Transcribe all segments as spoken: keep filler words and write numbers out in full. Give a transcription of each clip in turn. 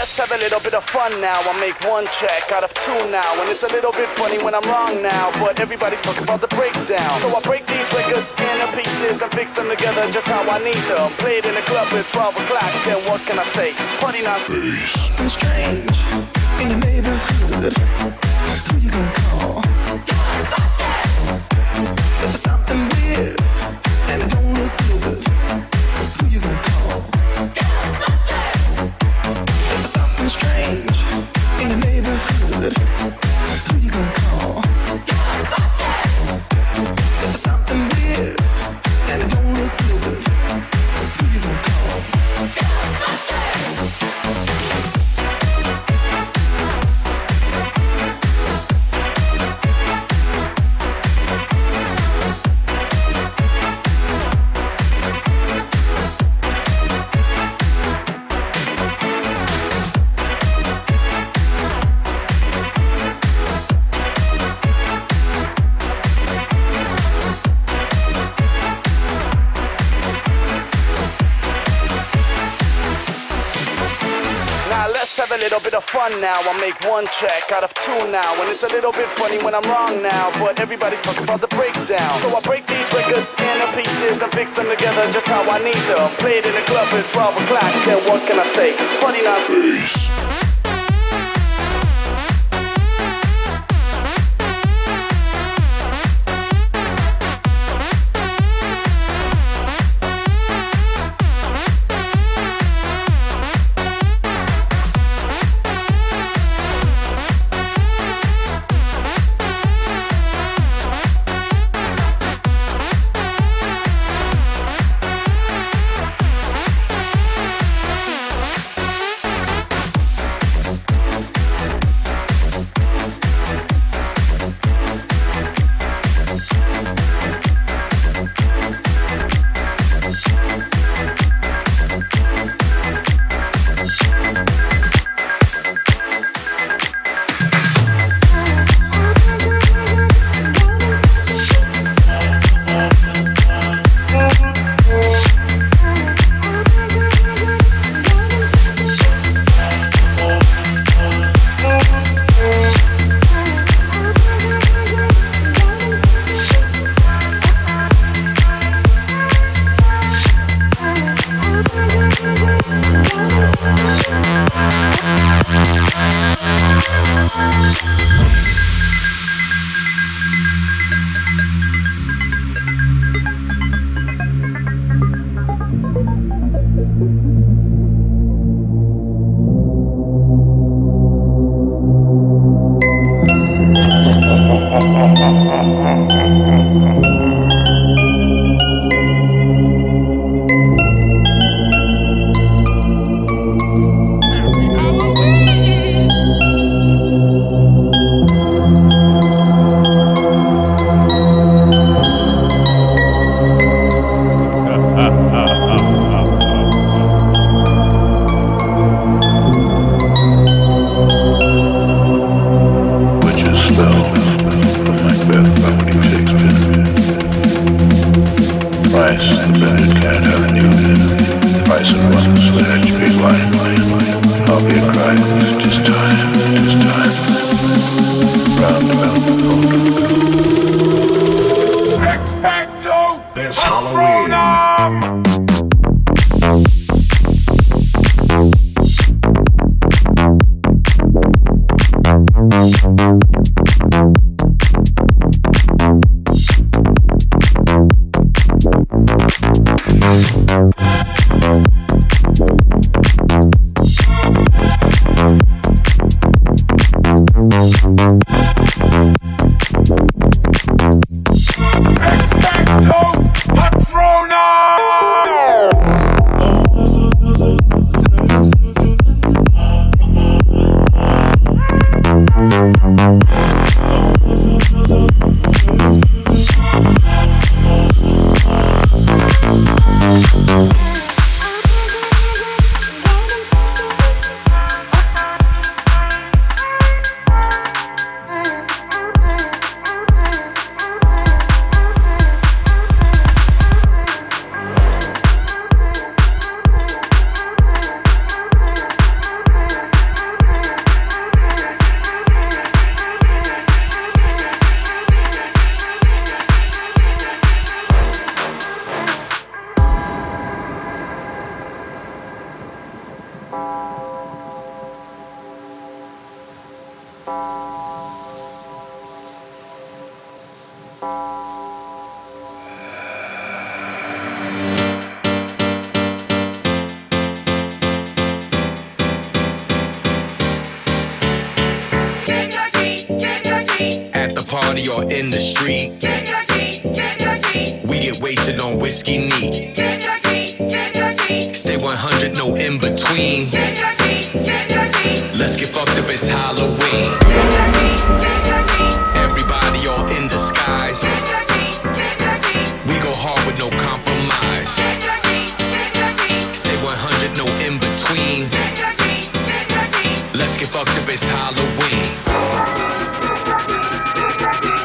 Let's have a little bit of fun now. I'll make one check out of two now. And it's a little bit funny when I'm wrong now, but everybody's talking about the breakdown. So I break these records into pieces and fix them together just how I need them. Played in a club at twelve o'clock, then what can I say? Party not space. I'm strange in the neighborhood. Who you gonna call? Ghostbusters! If it's something weird and it don't look good, who you gonna call? Ghostbusters! If it's something strange in the neighborhood, who you gonna call? Ghostbusters! If it's something weird and it don't look good, who you gonna call? Ghostbusters! Have a little bit of fun now. I'll make one check out of two now. And it's a little bit funny when I'm wrong now, but everybody's talking about the breakdown. So I break these records into pieces and fix them together just how I need them. Played in a club at twelve o'clock, then what can I say? Funny not space. party or in the street. Trick or treat, trick or treat. We get wasted on whiskey neat. Trick or treat, trick or treat. Stay one hundred, no in between. Trick or treat, trick or treat. Let's get fucked up, it's Halloween. Trick or treat, trick or treat. Everybody all in disguise. Trick or treat, trick or treat. We go hard with no compromise. Trick or treat, trick or treat. Stay one hundred, no in between. Trick or treat, trick or treat. Let's get fucked up, it's Halloween. We'll be right back.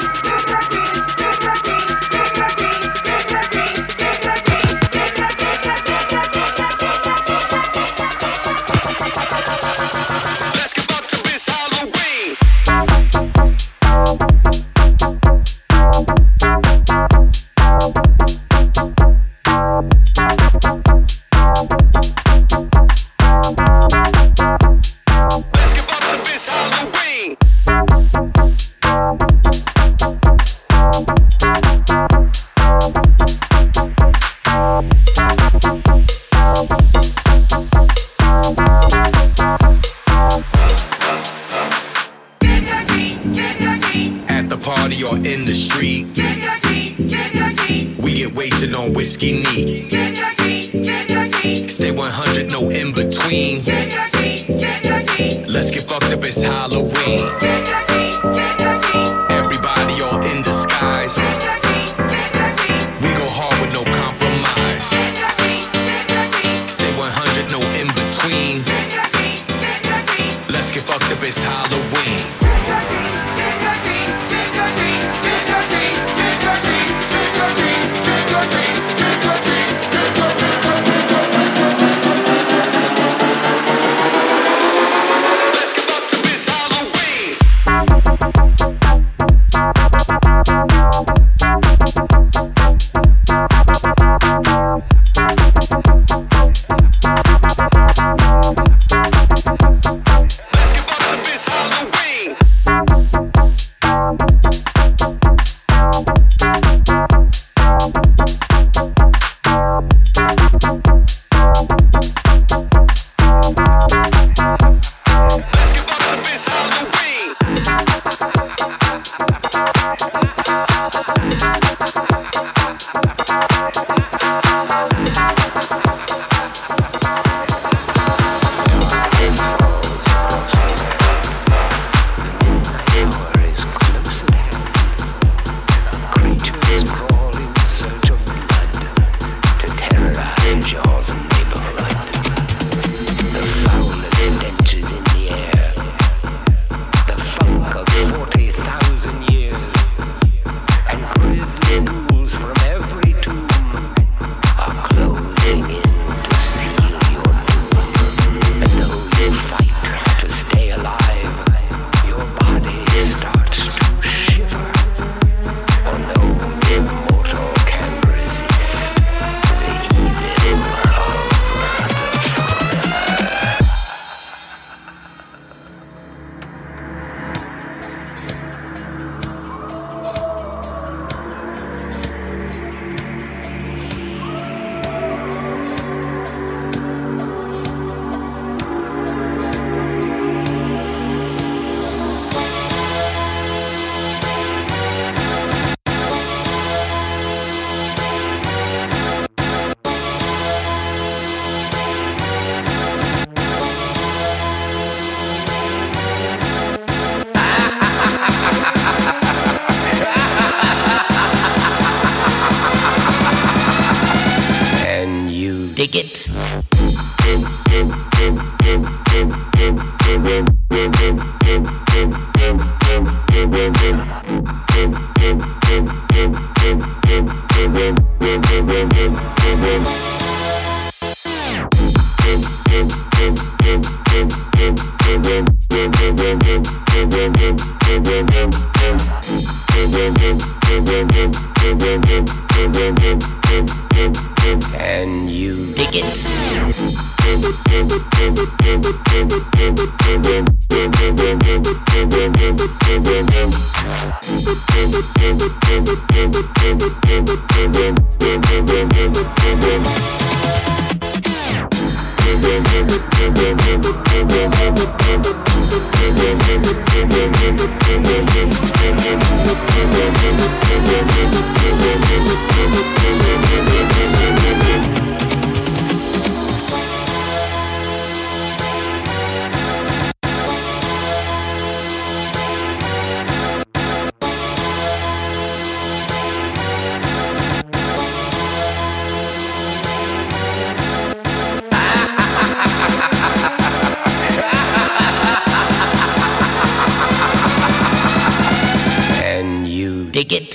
Dig it.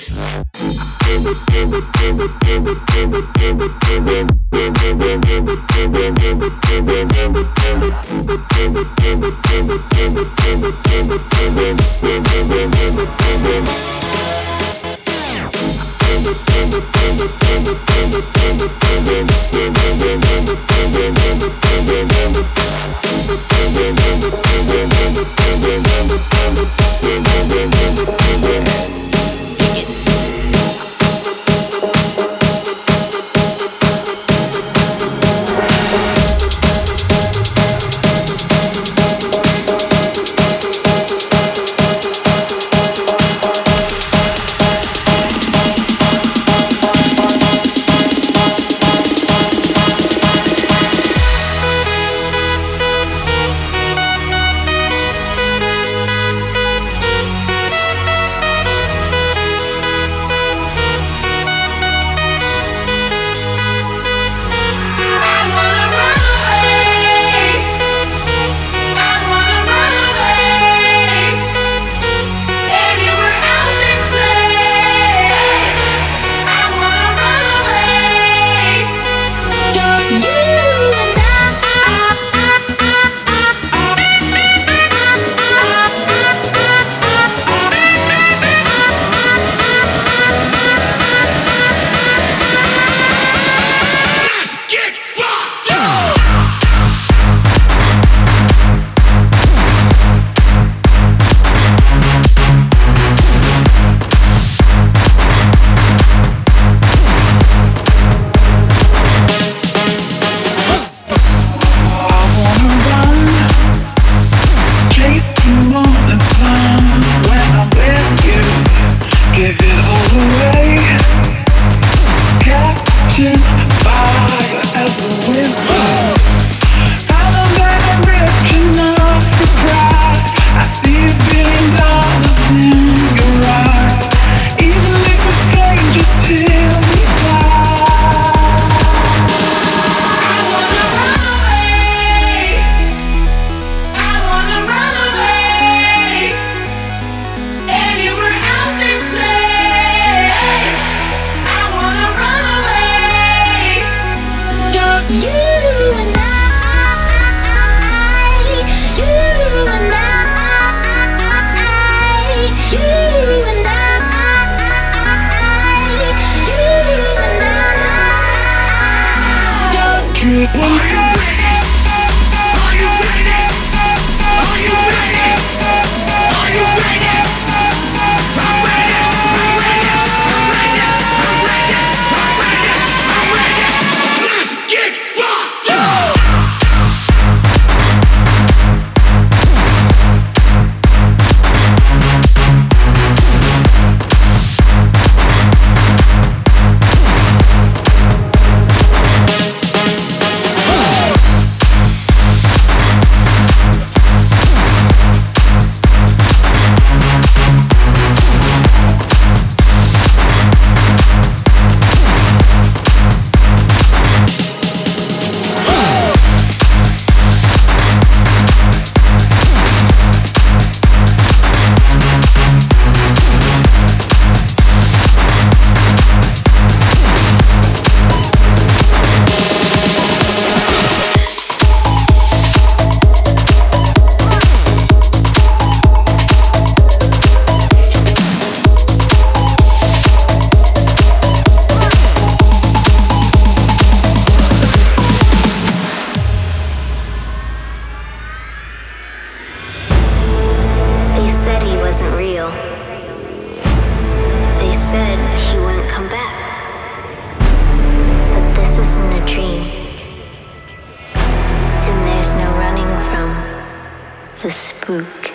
The spook.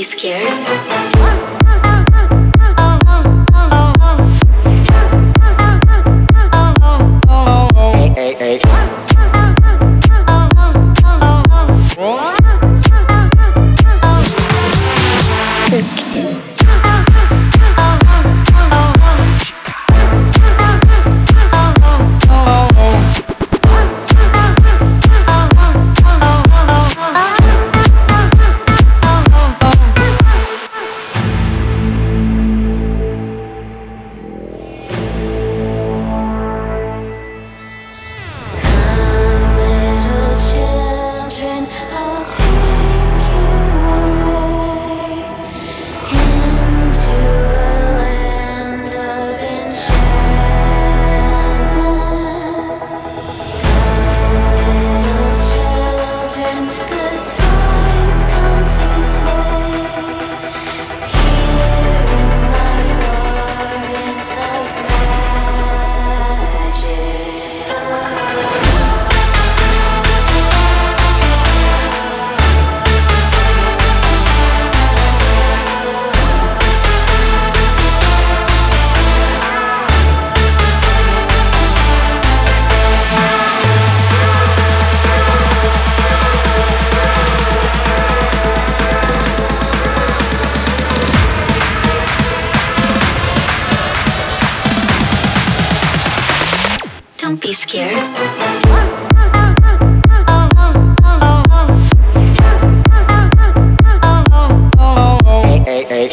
be scared. Hey, hey, hey. Don't be scared. Hey, hey, hey.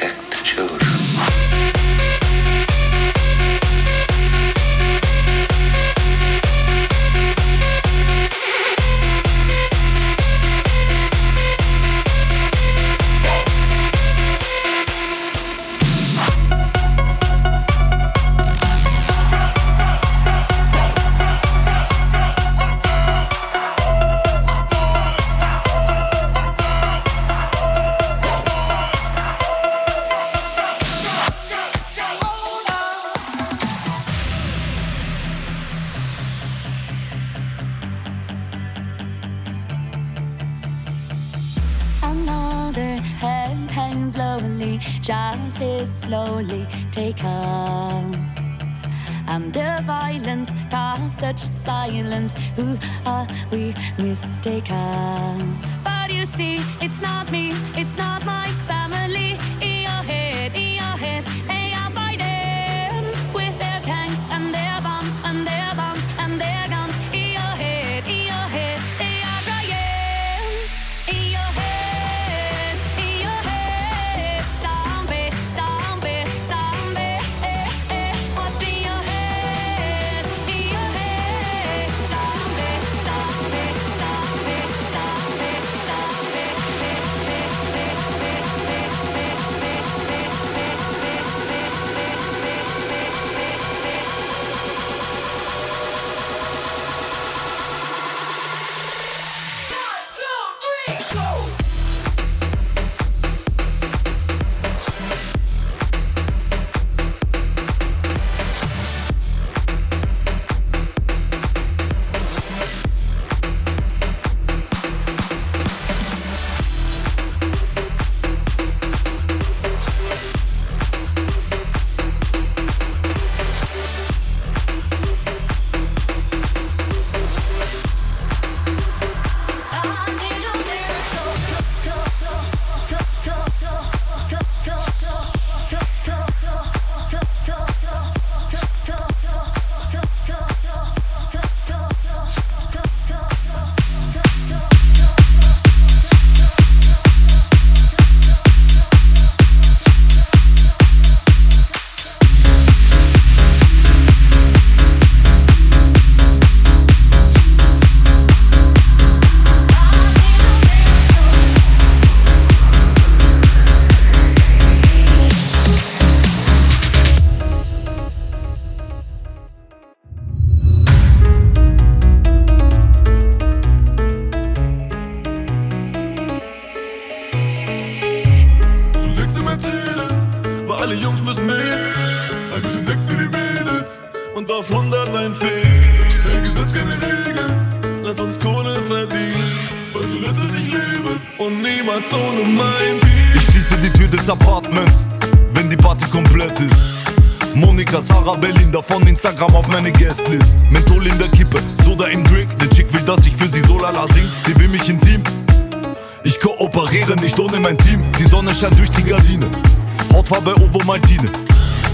protect the children. Slowly take up, and the violence caused such silence. Who are we mistaken? But you see, it's not me, it's not my family. In your head, in your head, they are fighting with their tanks and their bombs and their bombs and their guns. In your head, in your head, they are crying. In your head, in your head, zombie.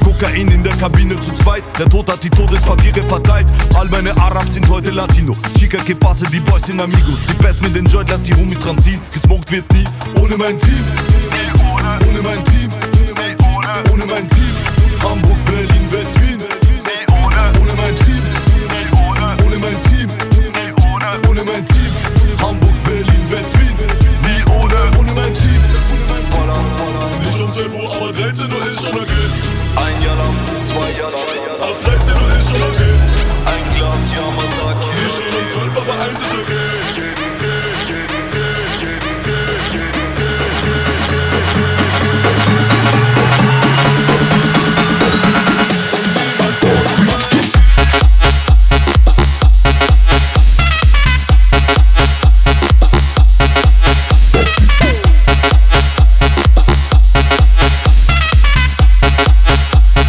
Kokain in der Kabine zu zweit, der Tod hat die Todespapiere verteilt. All meine Arabs sind heute Latinos, Chica que pase, die Boys sind Amigos. Sie pass mit den Joint, lass die Homies dran ziehen. Gesmoked wird nie, ohne mein Team. Ohne mein Team, ohne mein Team. Hamburg, Berlin, West-Wien. Ohne mein Team, ohne mein Team, ohne mein Team. Hamburg, Berlin, West-Wien. Nie ohne, ohne mein Team. Nicht um zwölf Uhr, aber dreizehn Uhr ist schon okay. Ein Jahr lang, zwei Jahre lang, ab dreizehn Uhr ist schon okay. Ein Glas Yamazaki. Nicht um zwölf, aber eins ist okay. Jeden Weg, jeden Weg, jeden Weg, jeden Weg, jeden Weg, jeden Weg.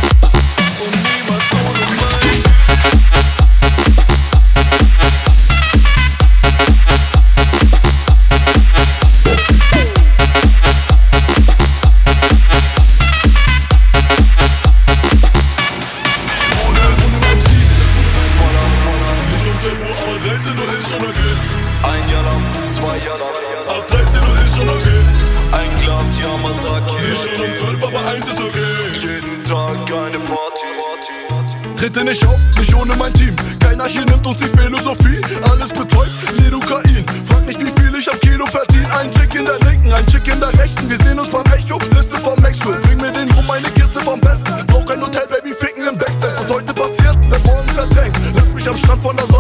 We'll be right back. trete nicht auf, nicht ohne mein Team. Keiner hier nimmt uns die Philosophie. Alles betäubt, Lidocain. Frag nicht wie viel ich am Kilo verdient. Ein Chick in der linken, ein Chick in der rechten. Wir sehen uns beim Echo, Liste vom Maxwell. Bring mir den Rum, eine Kiste vom Besten. Brauch kein Hotel, Baby, ficken im Backstage. Was heute passiert, wird morgen verdrängt. Lass mich am Strand von der Sonne.